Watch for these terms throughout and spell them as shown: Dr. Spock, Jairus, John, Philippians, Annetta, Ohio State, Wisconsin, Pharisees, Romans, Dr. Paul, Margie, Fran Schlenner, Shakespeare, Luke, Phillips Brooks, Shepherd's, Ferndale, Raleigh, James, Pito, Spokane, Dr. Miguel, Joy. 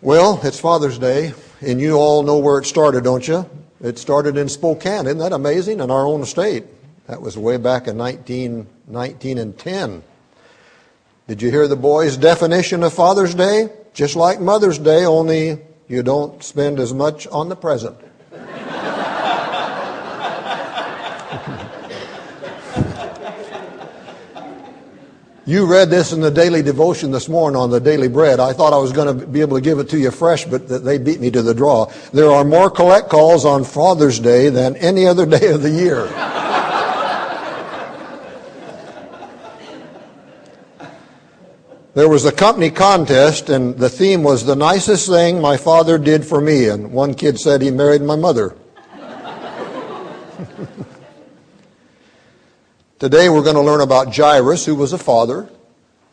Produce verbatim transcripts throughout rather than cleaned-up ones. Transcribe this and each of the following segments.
Well, it's Father's Day, and you all know where it started, don't you? It started in Spokane. Isn't that amazing? In our own state. That was way back in nineteen ten. Did you hear the boys' definition of Father's Day? Just like Mother's Day, only you don't spend as much on the present. You read this in the daily devotion this morning on the Daily Bread. I thought I was going to be able to give it to you fresh, but they beat me to the draw. There are more collect calls on Father's Day than any other day of the year. There was a company contest, and the theme was the nicest thing my father did for me. And one kid said he married my mother. Today we're going to learn about Jairus, who was a father,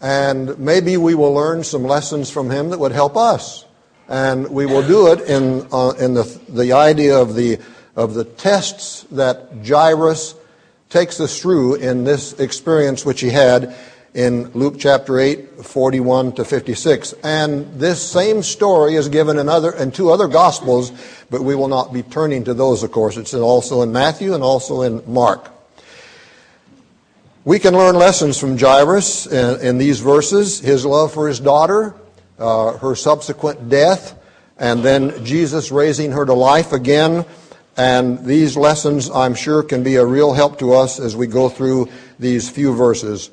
and maybe we will learn some lessons from him that would help us. And we will do it in uh, in the the idea of the of the tests that Jairus takes us through in this experience which he had in Luke chapter eight, forty-one to fifty-six. And this same story is given in other in two other Gospels, but we will not be turning to those, of course. It's also in Matthew and also in Mark. We can learn lessons from Jairus in, in these verses, his love for his daughter, uh, her subsequent death, and then Jesus raising her to life again. And these lessons, I'm sure, can be a real help to us as we go through these few verses.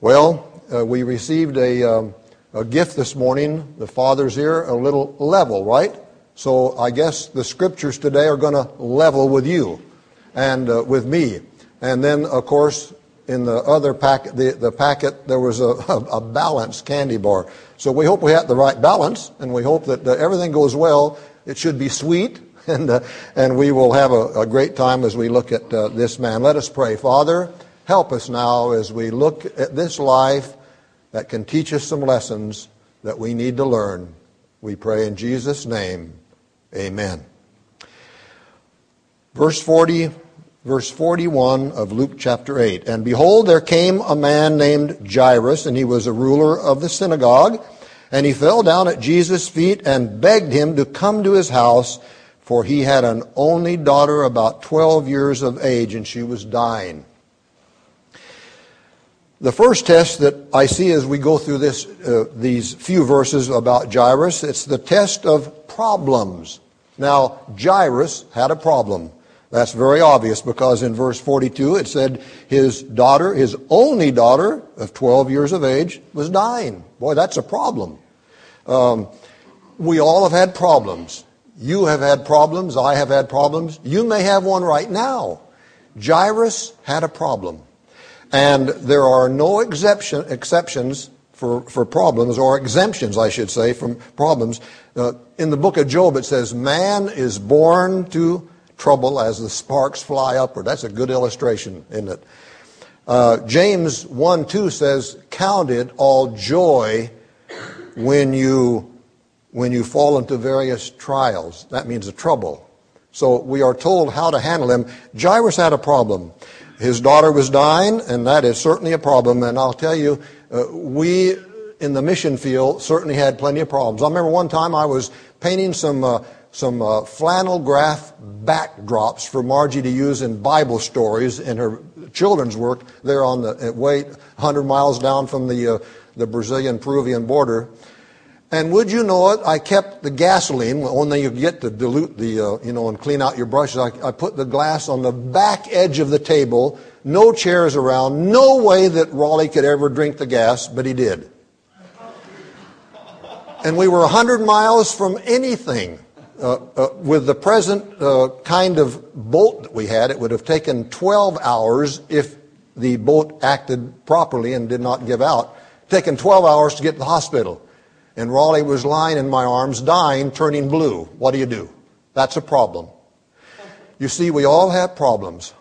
Well, uh, we received a, um, a gift this morning. The Father's here, a little level, right? So I guess the Scriptures today are going to level with you and uh, with me. And then, of course, in the other packet, the, the packet, there was a, a, a balanced candy bar. So we hope we had the right balance, and we hope that uh, everything goes well. It should be sweet, and uh, and we will have a, a great time as we look at uh, this man. Let us pray. Father, help us now as we look at this life that can teach us some lessons that we need to learn. We pray in Jesus' name, amen. Verse forty Verse forty-one of Luke chapter eight. And behold, there came a man named Jairus, and he was a ruler of the synagogue. And he fell down at Jesus' feet and begged him to come to his house, for he had an only daughter about twelve years of age, and she was dying. The first test that I see as we go through this, uh, these few verses about Jairus, it's the test of problems. Now, Jairus had a problem. That's very obvious, because in verse forty-two it said his daughter, his only daughter of twelve years of age, was dying. Boy, that's a problem. Um, we all have had problems. You have had problems. I have had problems. You may have one right now. Jairus had a problem. And there are no exception, exceptions for, for problems, or exemptions, I should say, from problems. Uh, in the book of Job it says, man is born to trouble as the sparks fly upward. That's a good illustration, isn't it? Uh, James one two says, count it all joy when you when you fall into various trials. That means the trouble. So we are told how to handle them. Jairus had a problem. His daughter was dying, and that is certainly a problem. And I'll tell you, uh, we in the mission field certainly had plenty of problems. I remember one time I was painting some... Uh, Some uh, flannel graph backdrops for Margie to use in Bible stories in her children's work there on the way one hundred miles down from the uh, the Brazilian-Peruvian border. And would you know it? I kept the gasoline. Only you get to dilute the uh, you know and clean out your brushes. I, I put the glass on the back edge of the table. No chairs around. No way that Raleigh could ever drink the gas, but he did. And we were one hundred miles from anything. Uh, uh, with the present uh, kind of boat that we had, it would have taken twelve hours if the boat acted properly and did not give out. Taken twelve hours to get to the hospital. And Raleigh was lying in my arms, dying, turning blue. What do you do? That's a problem. You see, we all have problems.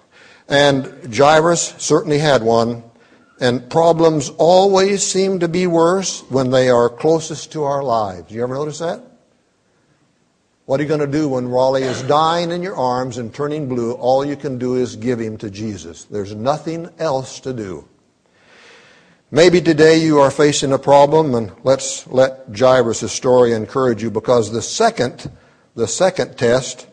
And Jairus certainly had one. And problems always seem to be worse when they are closest to our lives. You ever notice that? What are you going to do when Raleigh is dying in your arms and turning blue? All you can do is give him to Jesus. There's nothing else to do. Maybe today you are facing a problem, and let's let Jairus' story encourage you, because the second, the second test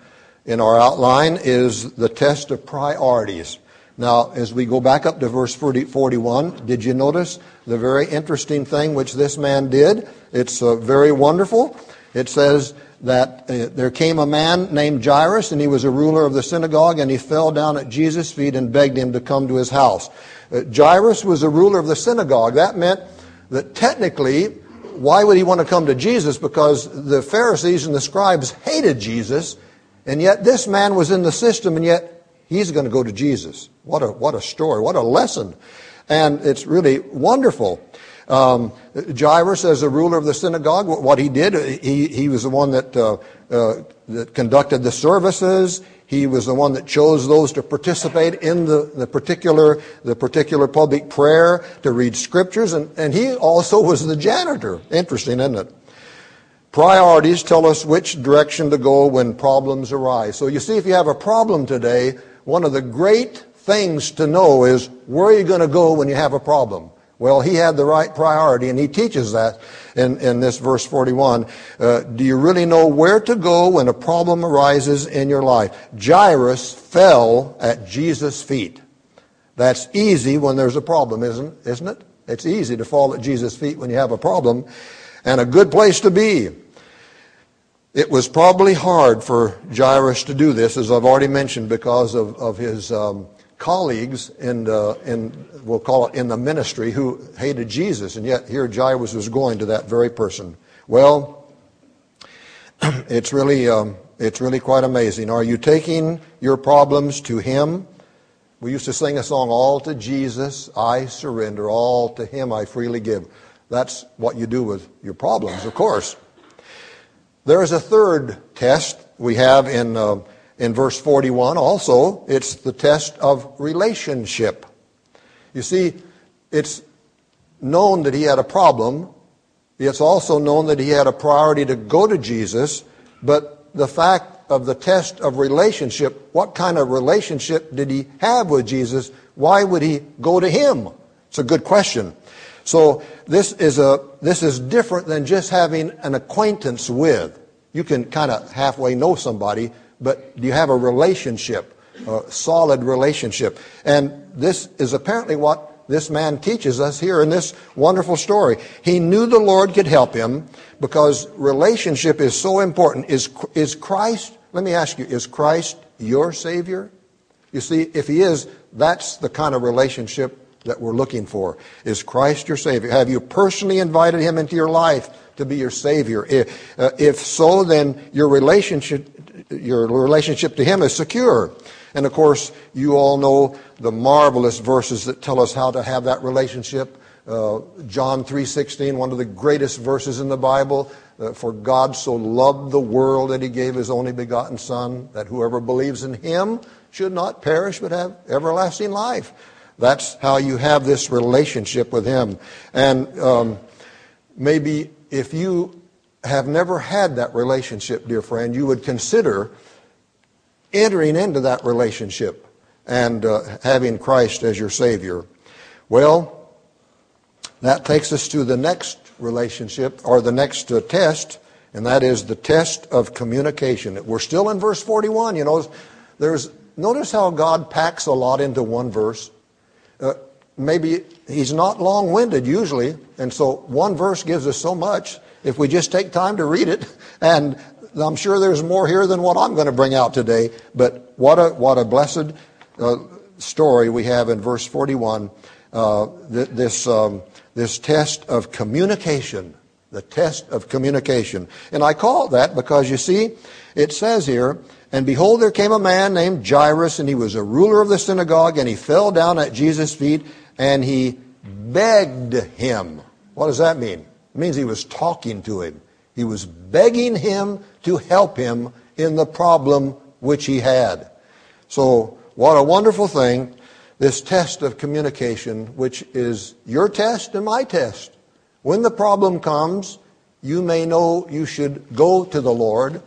in our outline is the test of priorities. Now, as we go back up to verse forty-one, did you notice the very interesting thing which this man did? It's uh, very wonderful. It says that uh, there came a man named Jairus, and he was a ruler of the synagogue, and he fell down at Jesus' feet and begged him to come to his house. Uh, Jairus was a ruler of the synagogue. That meant that technically, why would he want to come to Jesus? Because the Pharisees and the scribes hated Jesus, and yet this man was in the system, and yet he's going to go to Jesus. What a what a story. What a lesson. And it's really wonderful. Um, Jairus, as a ruler of the synagogue, what he did, he, he was the one that, uh, uh, that conducted the services. He was the one that chose those to participate in the, the particular the particular public prayer, to read scriptures. And, and he also was the janitor. Interesting, isn't it? Priorities tell us which direction to go when problems arise. So you see, if you have a problem today, one of the great things to know is, where are you going to go when you have a problem? Well, he had the right priority, and he teaches that in, in this verse forty-one. Uh, do you really know where to go when a problem arises in your life? Jairus fell at Jesus' feet. That's easy when there's a problem, isn't, isn't it? It's easy to fall at Jesus' feet when you have a problem, and a good place to be. It was probably hard for Jairus to do this, as I've already mentioned, because of, of his um, colleagues in, the, in, we'll call it in the ministry, who hated Jesus. And yet here Jairus was going to that very person. Well, it's really, um, it's really quite amazing. Are you taking your problems to him? We used to sing a song, "All to Jesus I surrender, all to him I freely give." That's what you do with your problems, of course. There is a third test we have in uh, in verse forty-one also. It's the test of relationship. You see, it's known that he had a problem. It's also known that he had a priority to go to Jesus. But the fact of the test of relationship, what kind of relationship did he have with Jesus? Why would he go to him? It's a good question. So this is a this is different than just having an acquaintance with. You can kind of halfway know somebody, but you have a relationship, a solid relationship. And this is apparently what this man teaches us here in this wonderful story. He knew the Lord could help him because relationship is so important. Is is Christ, let me ask you, is Christ your Savior? You see, if he is, that's the kind of relationship that we're looking for. Is Christ your Savior? Have you personally invited him into your life to be your Savior? If, uh, if so, then your relationship your relationship to him is secure. And of course, you all know the marvelous verses that tell us how to have that relationship. Uh, John three sixteen, one of the greatest verses in the Bible. Uh, For God so loved the world that he gave his only begotten Son, that whoever believes in him should not perish but have everlasting life. That's how you have this relationship with him. And um, maybe if you have never had that relationship, dear friend, you would consider entering into that relationship and uh, having Christ as your Savior. Well, that takes us to the next relationship, or the next uh, test, and that is the test of communication. We're still in verse forty-one. You know, there's notice how God packs a lot into one verse. Uh, maybe he's not long-winded usually, and so one verse gives us so much if we just take time to read it. And I'm sure there's more here than what I'm going to bring out today, but what a what a blessed uh, story we have in verse forty-one, uh, th- this um, this test of communication, the test of communication. And I call it that because, you see, it says here, "And behold, there came a man named Jairus, and he was a ruler of the synagogue, and he fell down at Jesus' feet, and he begged him." What does that mean? It means he was talking to him. He was begging him to help him in the problem which he had. So what a wonderful thing, this test of communication, which is your test and my test. When the problem comes, you may know you should go to the Lord,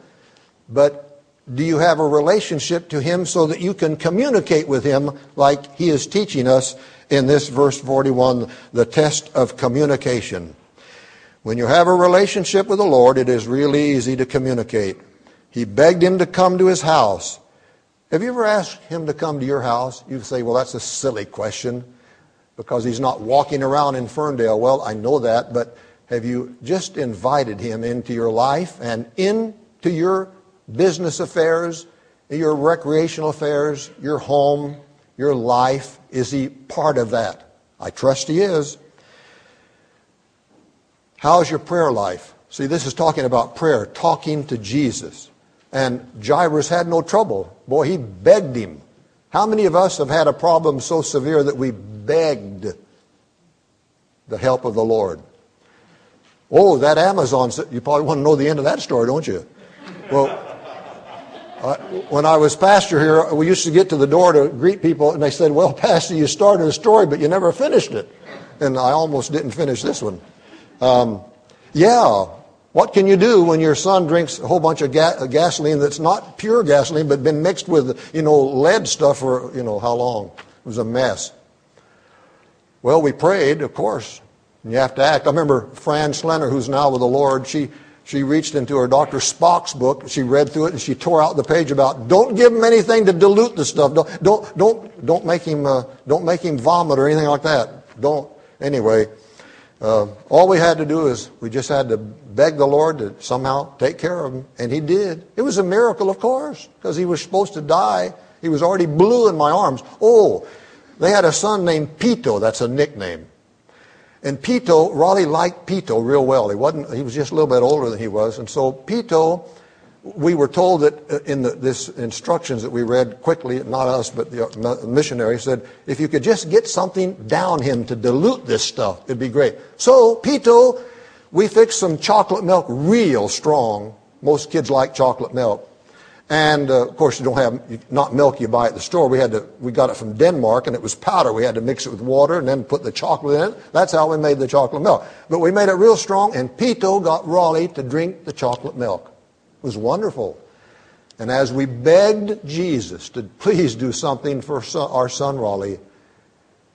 but do you have a relationship to him so that you can communicate with him like he is teaching us in this verse forty-one, the test of communication. When you have a relationship with the Lord, it is really easy to communicate. He begged him to come to his house. Have you ever asked him to come to your house? You say, well, that's a silly question because he's not walking around in Ferndale. Well, I know that, but have you just invited him into your life and into your business affairs, your recreational affairs, your home, your life? Is he part of that? I trust he is. How's your prayer life? See, this is talking about prayer, talking to Jesus. And Jairus had no trouble. Boy, he begged him. How many of us have had a problem so severe that we begged the help of the Lord? Oh, that Amazon, you probably want to know the end of that story, don't you? Well, uh, when I was pastor here, we used to get to the door to greet people, and they said, well, pastor, you started a story, but you never finished it. And I almost didn't finish this one. Um, yeah, what can you do when your son drinks a whole bunch of ga- gasoline that's not pure gasoline but been mixed with, you know, lead stuff for, you know, how long? It was a mess. Well, we prayed, of course, and you have to act. I remember Fran Schlenner, who's now with the Lord, she, she reached into her Doctor Spock's book, she read through it, and she tore out the page about don't give him anything to dilute the stuff. Don't, don't, don't, don't make him, uh, don't make him vomit or anything like that. Don't, anyway. Uh, all we had to do is we just had to beg the Lord to somehow take care of him, and he did. It was a miracle, of course, because he was supposed to die. He was already blue in my arms. Oh, they had a son named Pito. That's a nickname. And Pito, Raleigh liked Pito real well. He wasn't. He was just a little bit older than he was, and so Pito, we were told that in the, this instructions that we read quickly, not us, but the missionary said, if you could just get something down him to dilute this stuff, it'd be great. So, Pito, we fixed some chocolate milk real strong. Most kids like chocolate milk. And, uh, of course, you don't have, not milk you buy at the store. We had to, we got it from Denmark, and it was powder. We had to mix it with water and then put the chocolate in it. That's how we made the chocolate milk. But we made it real strong, and Pito got Raleigh to drink the chocolate milk. It was wonderful. And as we begged Jesus to please do something for our son Raleigh,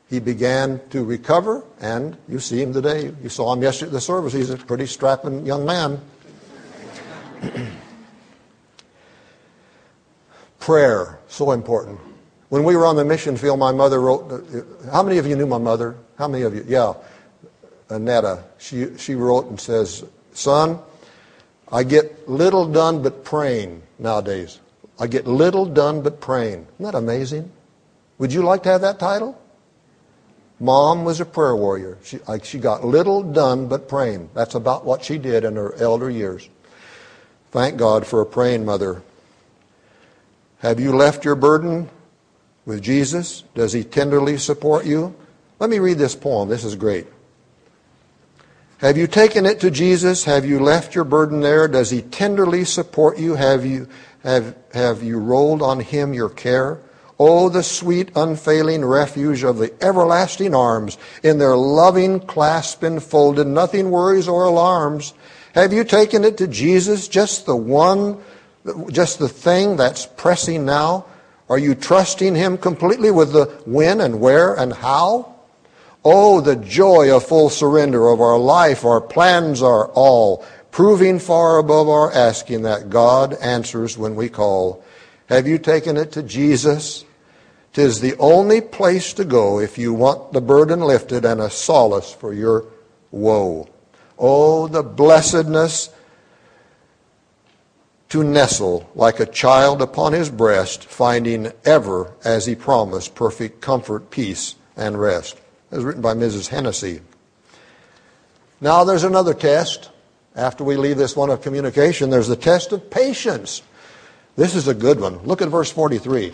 he began to recover, and you see him today. You saw him yesterday at the service. He's a pretty strapping young man. Prayer, so important. When we were on the mission field, my mother wrote, how many of you knew my mother? How many of you? Yeah, Annetta. She, she wrote and says, son, I get little done but praying nowadays. I get little done but praying. Isn't that amazing? Would you like to have that title? Mom was a prayer warrior. She, I, she got little done but praying. That's about what she did in her elder years. Thank God for a praying mother. Have you left your burden with Jesus? Does he tenderly support you? Let me read this poem. This is great. Have you taken it to Jesus? Have you left your burden there? Does he tenderly support you? Have you, have, have you rolled on him your care? Oh, the sweet, unfailing refuge of the everlasting arms. In their loving clasp enfolded, nothing worries or alarms. Have you taken it to Jesus? Just the one, just the thing that's pressing now? Are you trusting him completely with the when and where and how? Oh, the joy of full surrender of our life, our plans are all, proving far above our asking that God answers when we call. Have you taken it to Jesus? 'Tis the only place to go if you want the burden lifted and a solace for your woe. Oh, the blessedness to nestle like a child upon his breast, finding ever, as he promised, perfect comfort, peace, and rest. It was written by Missus Hennessy. Now there's another test. After we leave this one of communication, there's the test of patience. This is a good one. Look at verse forty-three.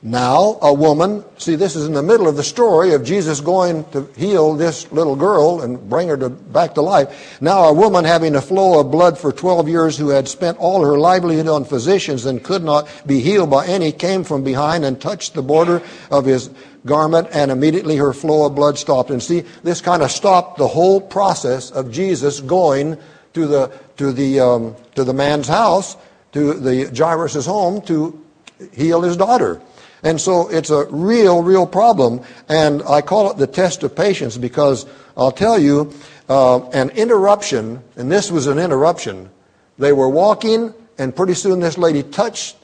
Now a woman, see this is in the middle of the story of Jesus going to heal this little girl and bring her to, back to life. Now a woman having a flow of blood for twelve years, who had spent all her livelihood on physicians and could not be healed by any, came from behind and touched the border of his garment, and immediately her flow of blood stopped. And see, this kind of stopped the whole process of Jesus going to the to the um, to the man's house, to the Jairus' home to heal his daughter. And so it's a real, real problem. And I call it the test of patience because I'll tell you, uh, an interruption, and this was an interruption. They were walking, and pretty soon this lady touched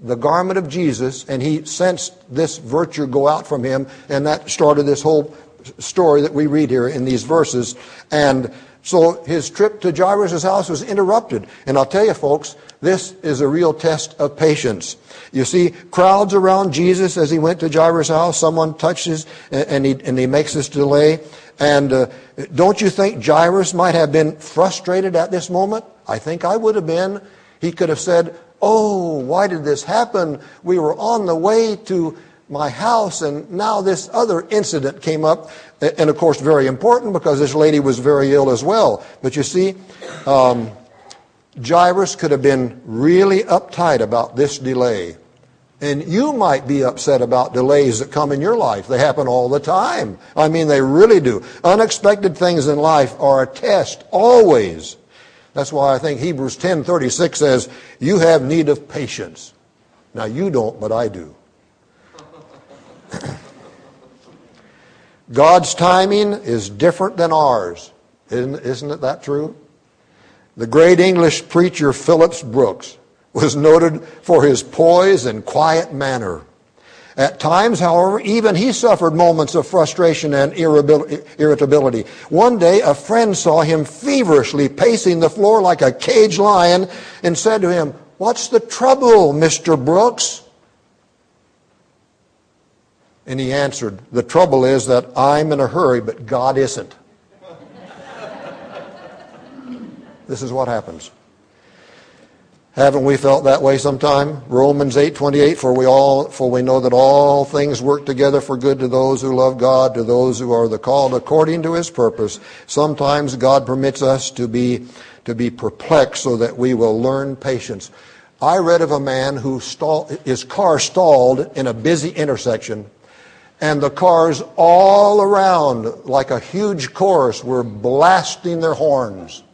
the garment of Jesus, and he sensed this virtue go out from him, and that started this whole story that we read here in these verses. And so his trip to Jairus' house was interrupted. And I'll tell you, folks, this is a real test of patience. You see, crowds around Jesus as he went to Jairus' house, someone touches, and he, and he makes this delay. And uh, don't you think Jairus might have been frustrated at this moment? I think I would have been. He could have said, "Oh, why did this happen? We were on the way to my house, and now this other incident came up." And of course, very important because this lady was very ill as well. But you see, um, Jairus could have been really uptight about this delay. And you might be upset about delays that come in your life. They happen all the time. I mean, they really do. Unexpected things in life are a test, always. That's why I think Hebrews ten thirty-six says, "You have need of patience." Now, you don't, but I do. God's timing is different than ours. Isn't, isn't it that true? The great English preacher Phillips Brooks was noted for his poise and quiet manner. At times, however, even he suffered moments of frustration and irritability. One day, a friend saw him feverishly pacing the floor like a caged lion and said to him, "What's the trouble, Mister Brooks?" And he answered, "The trouble is that I'm in a hurry, but God isn't." This is what happens. Haven't we felt that way sometime? Romans eight twenty-eight, for we all, for we know that all things work together for good to those who love God, to those who are the called according to his purpose. Sometimes God permits us to be, to be perplexed so that we will learn patience. I read of a man who stall, his car stalled in a busy intersection, and the cars all around, like a huge chorus, were blasting their horns.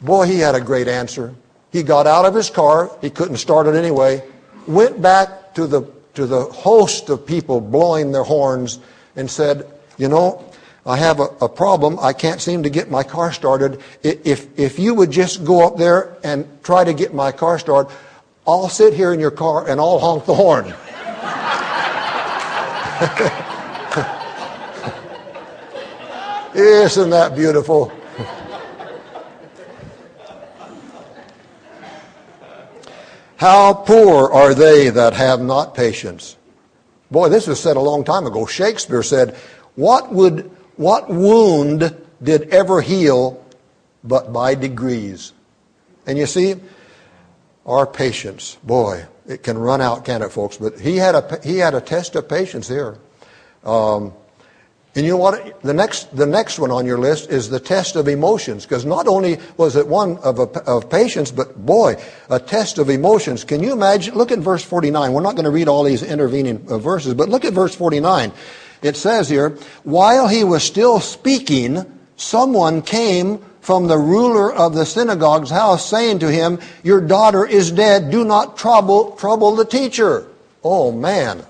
Boy, he had a great answer. He got out of his car, he couldn't start it anyway, went back to the to the host of people blowing their horns and said, "You know, I have a, a problem. I can't seem to get my car started. If if you would just go up there and try to get my car started, I'll sit here in your car and I'll honk the horn." Isn't that beautiful? How poor are they that have not patience? Boy, this was said a long time ago. Shakespeare said, what would, what wound did ever heal but by degrees? And you see, our patience, boy, it can run out, can't it, folks? But he had a, he had a test of patience here. Um, and you know what? The next, the next one on your list is the test of emotions, because not only was it one of, a, of patience, but boy, a test of emotions. Can you imagine? Look at verse forty-nine. We're not going to read all these intervening uh, verses, but look at verse forty-nine. It says here, while he was still speaking, someone came from the ruler of the synagogue's house saying to him, "Your daughter is dead. Do not trouble, trouble the teacher." Oh, man.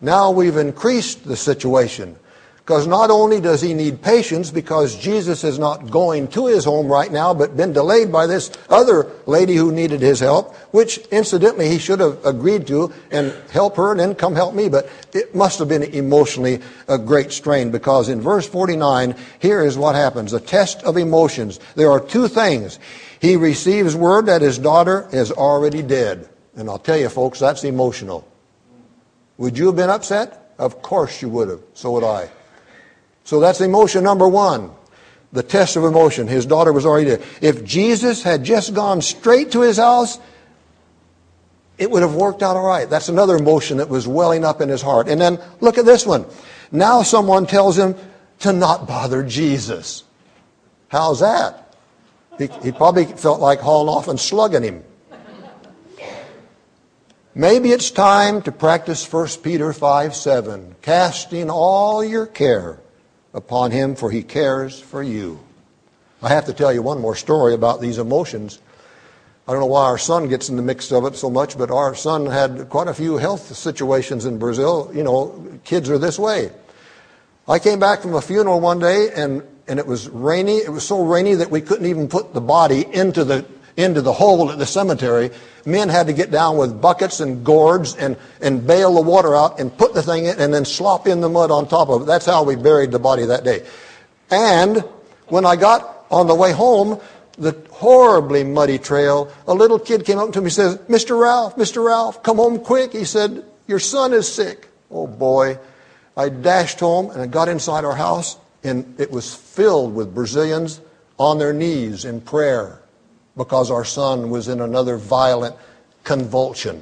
Now we've increased the situation. Because not only does he need patience because Jesus is not going to his home right now, but been delayed by this other lady who needed his help, which incidentally he should have agreed to and help her and then come help me. But it must have been emotionally a great strain because in verse forty-nine, here is what happens. A test of emotions. There are two things. He receives word that his daughter is already dead. And I'll tell you, folks, that's emotional. Would you have been upset? Of course you would have. So would I. So that's emotion number one, the test of emotion. His daughter was already dead. If Jesus had just gone straight to his house, it would have worked out all right. That's another emotion that was welling up in his heart. And then look at this one. Now someone tells him to not bother Jesus. How's that? He, he probably felt like hauling off and slugging him. Maybe it's time to practice First Peter five seven, casting all your care upon him, for he cares for you. I have to tell you one more story about these emotions. I don't know why our son gets in the mix of it so much, but our son had quite a few health situations in Brazil. You know, kids are this way. I came back from a funeral one day, and, and it was rainy. It was so rainy that we couldn't even put the body into the into the hole at the cemetery. Men had to get down with buckets and gourds and, and bail the water out and put the thing in and then slop in the mud on top of it. That's how we buried the body that day. And when I got on the way home, the horribly muddy trail, a little kid came up to me and says, Mister Ralph, Mister Ralph, come home quick. He said, your son is sick. Oh, boy. I dashed home and I got inside our house, and it was filled with Brazilians on their knees in prayer because our son was in another violent convulsion.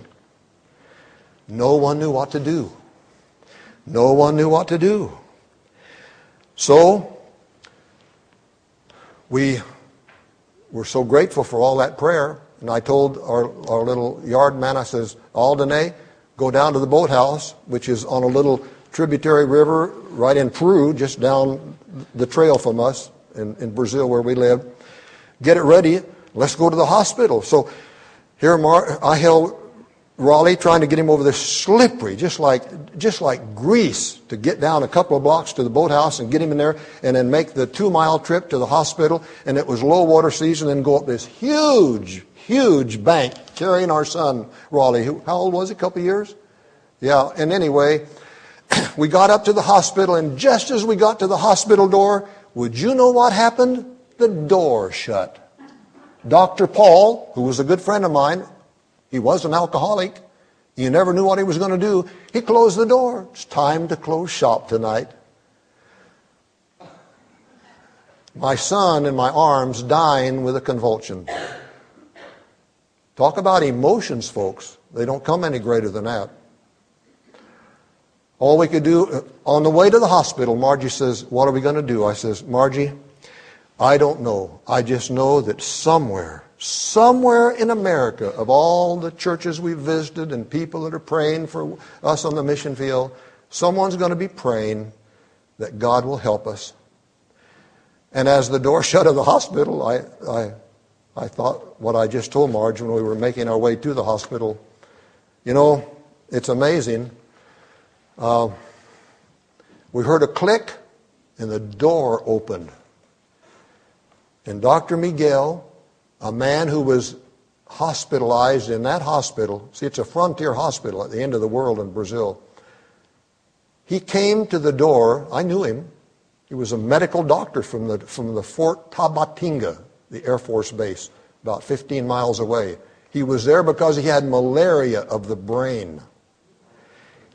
No one knew what to do. No one knew what to do. So we were so grateful for all that prayer, and I told our, our little yard man, I says, Aldenay, go down to the boathouse, which is on a little tributary river right in Peru, just down the trail from us in, in Brazil where we live. Get it ready. Let's go to the hospital. So here Mark, I held Raleigh, trying to get him over this slippery, just like just like grease, to get down a couple of blocks to the boathouse and get him in there, and then make the two-mile trip to the hospital. And it was low water season, and go up this huge, huge bank carrying our son, Raleigh. Who, how old was he? A couple of years? Yeah, and anyway... we got up to the hospital, and just as we got to the hospital door, would you know what happened? The door shut. Doctor Paul, who was a good friend of mine, he was an alcoholic. You never knew what he was going to do. He closed the door. It's time to close shop tonight. My son in my arms, dying with a convulsion. Talk about emotions, folks. They don't come any greater than that. All we could do, on the way to the hospital, Margie says, what are we going to do? I says, Margie, I don't know. I just know that somewhere, somewhere in America, of all the churches we've visited and people that are praying for us on the mission field, someone's going to be praying that God will help us. And as the door shut of the hospital, I, I, I thought what I just told Margie when we were making our way to the hospital. You know, it's amazing. Uh, we heard a click, and the door opened. And Doctor Miguel, a man who was hospitalized in that hospital, see, it's a frontier hospital at the end of the world in Brazil, he came to the door. I knew him. He was a medical doctor from the, from the Fort Tabatinga, the Air Force Base, about fifteen miles away. He was there because he had malaria of the brain.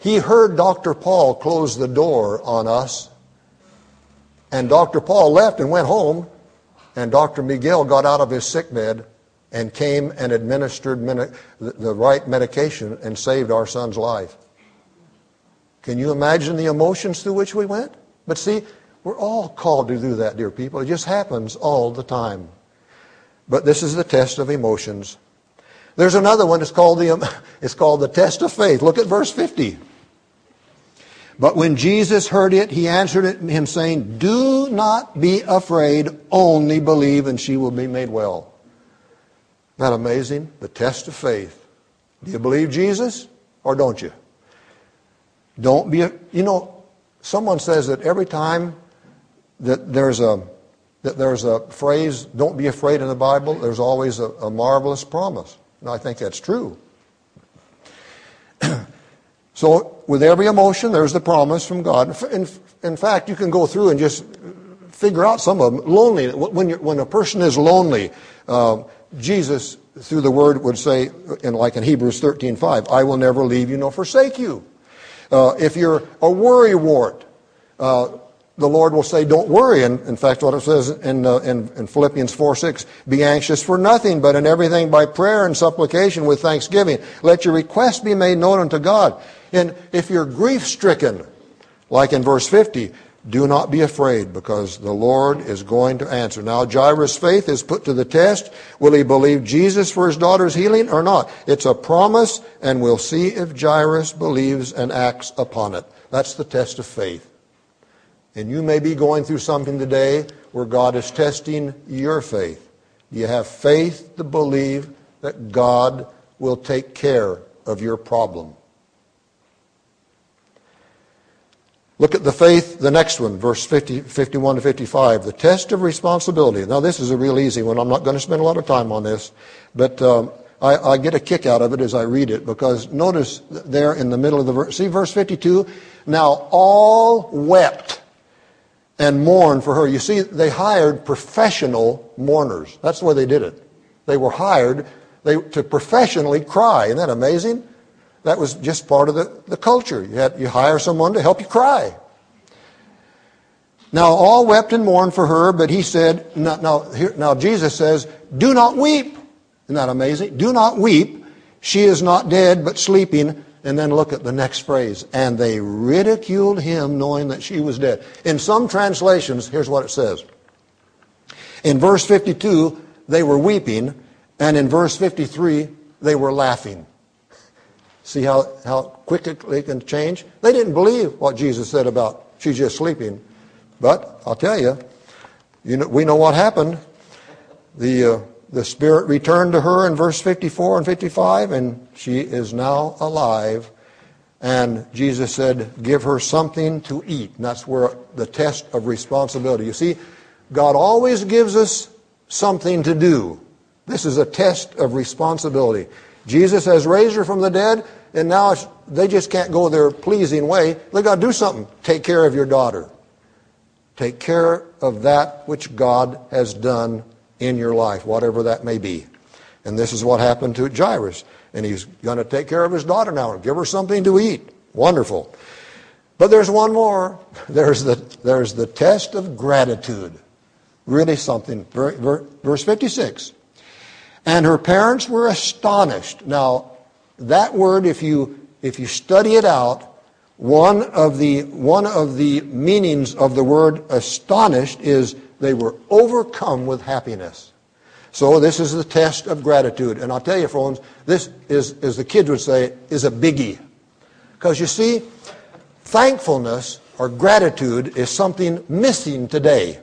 He heard Doctor Paul close the door on us, and Doctor Paul left and went home, and Doctor Miguel got out of his sickbed and came and administered the right medication and saved our son's life. Can you imagine the emotions through which we went? But see, we're all called to do that, dear people. It just happens all the time. But this is the test of emotions. There's another one. It's called the, it's called the test of faith. Look at verse fifty. But when Jesus heard it, he answered it, him saying, do not be afraid, only believe, and she will be made well. Isn't that amazing? The test of faith. Do you believe Jesus or don't you? Don't be, you know, someone says that every time that there's a, that there's a phrase, don't be afraid in the Bible, there's always a, a marvelous promise. And I think that's true. So with every emotion, there's the promise from God. In, in fact, you can go through and just figure out some of them. Lonely. When, you're, when a person is lonely, uh, Jesus, through the word, would say, in, like in Hebrews thirteen five, I will never leave you nor forsake you. Uh, if you're a worrywart, uh, the Lord will say, don't worry. And in fact, what it says in, uh, in, in Philippians four six, be anxious for nothing, but in everything by prayer and supplication with thanksgiving. Let your requests be made known unto God. And if you're grief-stricken, like in verse fifty, do not be afraid, because the Lord is going to answer. Now, Jairus' faith is put to the test. Will he believe Jesus for his daughter's healing or not? It's a promise, and we'll see if Jairus believes and acts upon it. That's the test of faith. And you may be going through something today where God is testing your faith. Do you have faith to believe that God will take care of your problem. Look at the faith, the next one, verse fifty, fifty-one to fifty-five. The test of responsibility. Now, this is a real easy one. I'm not going to spend a lot of time on this, but um, I, I get a kick out of it as I read it, because notice there in the middle of the verse, see verse fifty-two? Now all wept and mourned for her. You see, they hired professional mourners. That's the way they did it. They were hired they, to professionally cry. Isn't that amazing? That was just part of the, the culture. You had, you hire someone to help you cry. Now all wept and mourned for her, but he said, now, now, here, now Jesus says, do not weep. Isn't that amazing? Do not weep. She is not dead, but sleeping. And then look at the next phrase. And they ridiculed him, knowing that she was dead. In some translations, here's what it says. In verse fifty-two, they were weeping. And in verse fifty-three, they were laughing. See how, how quickly it can change? They didn't believe what Jesus said about she's just sleeping. But I'll tell you, you know, we know what happened. The uh, the Spirit returned to her in verse fifty-four and fifty-five, and she is now alive. And Jesus said, give her something to eat. And that's where the test of responsibility. You see, God always gives us something to do. This is a test of responsibility. Jesus has raised her from the dead, and now it's, they just can't go their pleasing way. They got to do something. Take care of your daughter. Take care of that which God has done in your life, whatever that may be. And this is what happened to Jairus. And he's going to take care of his daughter now and give her something to eat. Wonderful. But there's one more. There's the, there's the test of gratitude. Really something. Verse fifty-six. And her parents were astonished. Now, that word, if you if you study it out, one of the one of the meanings of the word astonished is they were overcome with happiness. So this is the test of gratitude. And I'll tell you, friends, this is, as the kids would say, is a biggie. Because you see, thankfulness or gratitude is something missing today.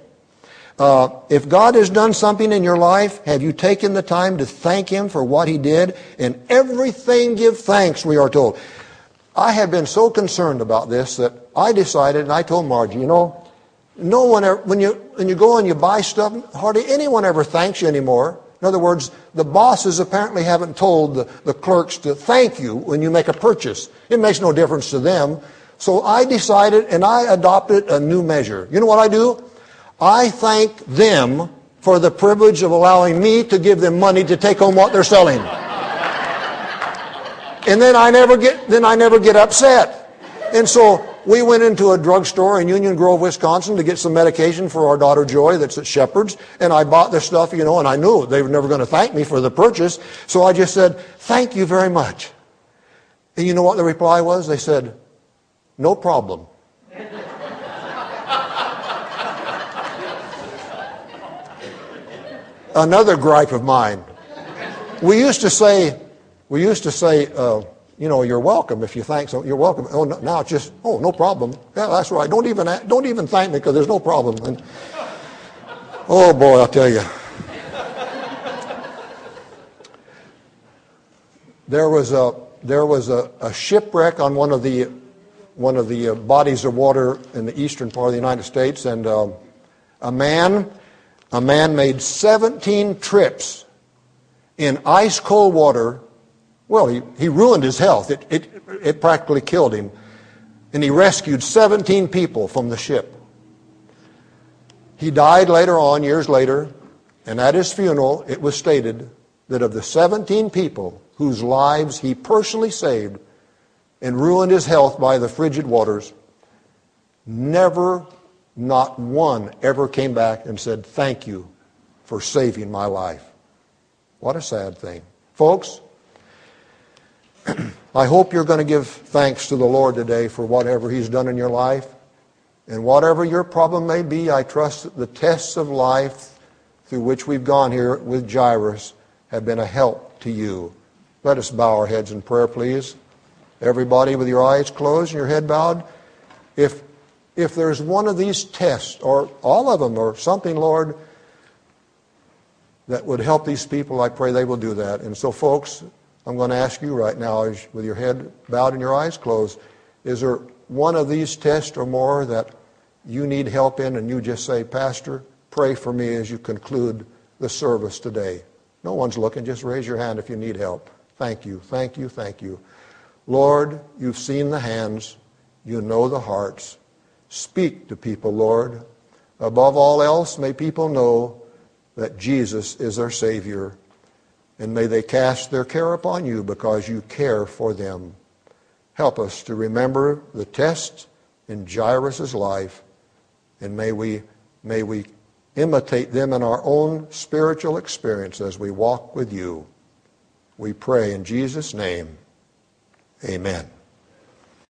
Uh, if God has done something in your life, have you taken the time to thank Him for what He did? In everything give thanks, we are told. I have been so concerned about this that I decided, and I told Margie, you know, no one ever, when you when you go and you buy stuff, hardly anyone ever thanks you anymore. In other words, the bosses apparently haven't told the, the clerks to thank you when you make a purchase. It makes no difference to them. So I decided, and I adopted a new measure. You know what I do? I thank them for the privilege of allowing me to give them money to take home what they're selling. And then I never get, then I never get upset. And so we went into a drugstore in Union Grove, Wisconsin to get some medication for our daughter Joy that's at Shepherd's. And I bought the stuff, you know, and I knew they were never going to thank me for the purchase. So I just said, thank you very much. And you know what the reply was? They said, no problem. Another gripe of mine. We used to say, we used to say, uh, you know, you're welcome if you thank someone. You're welcome. Oh, no, now it's just, oh, no problem. Yeah, that's right. Don't even, don't even thank me because there's no problem. And, oh boy, I'll tell you. There was a there was a, a shipwreck on one of the one of the bodies of water in the eastern part of the United States, and um, a man. A man made seventeen trips in ice-cold water. Well, he, he ruined his health. It, it, it practically killed him. And he rescued seventeen people from the ship. He died later on, years later, and at his funeral it was stated that of the seventeen people whose lives he personally saved and ruined his health by the frigid waters, never Not one ever came back and said, thank you for saving my life. What a sad thing. Folks, I hope you're going to give thanks to the Lord today for whatever He's done in your life. And whatever your problem may be, I trust that the tests of life through which we've gone here with Jairus have been a help to you. Let us bow our heads in prayer, please. Everybody with your eyes closed and your head bowed. If If there's one of these tests, or all of them, or something, Lord, that would help these people, I pray they will do that. And so, folks, I'm going to ask you right now, with your head bowed and your eyes closed, is there one of these tests or more that you need help in, and you just say, Pastor, pray for me as you conclude the service today? No one's looking. Just raise your hand if you need help. Thank you, thank you, thank you. Lord, you've seen the hands. You know the hearts. Speak to people, Lord. Above all else, may people know that Jesus is their Savior, and may they cast their care upon you because you care for them. Help us to remember the test in Jairus' life, and may we, may we imitate them in our own spiritual experience as we walk with you. We pray in Jesus' name, amen.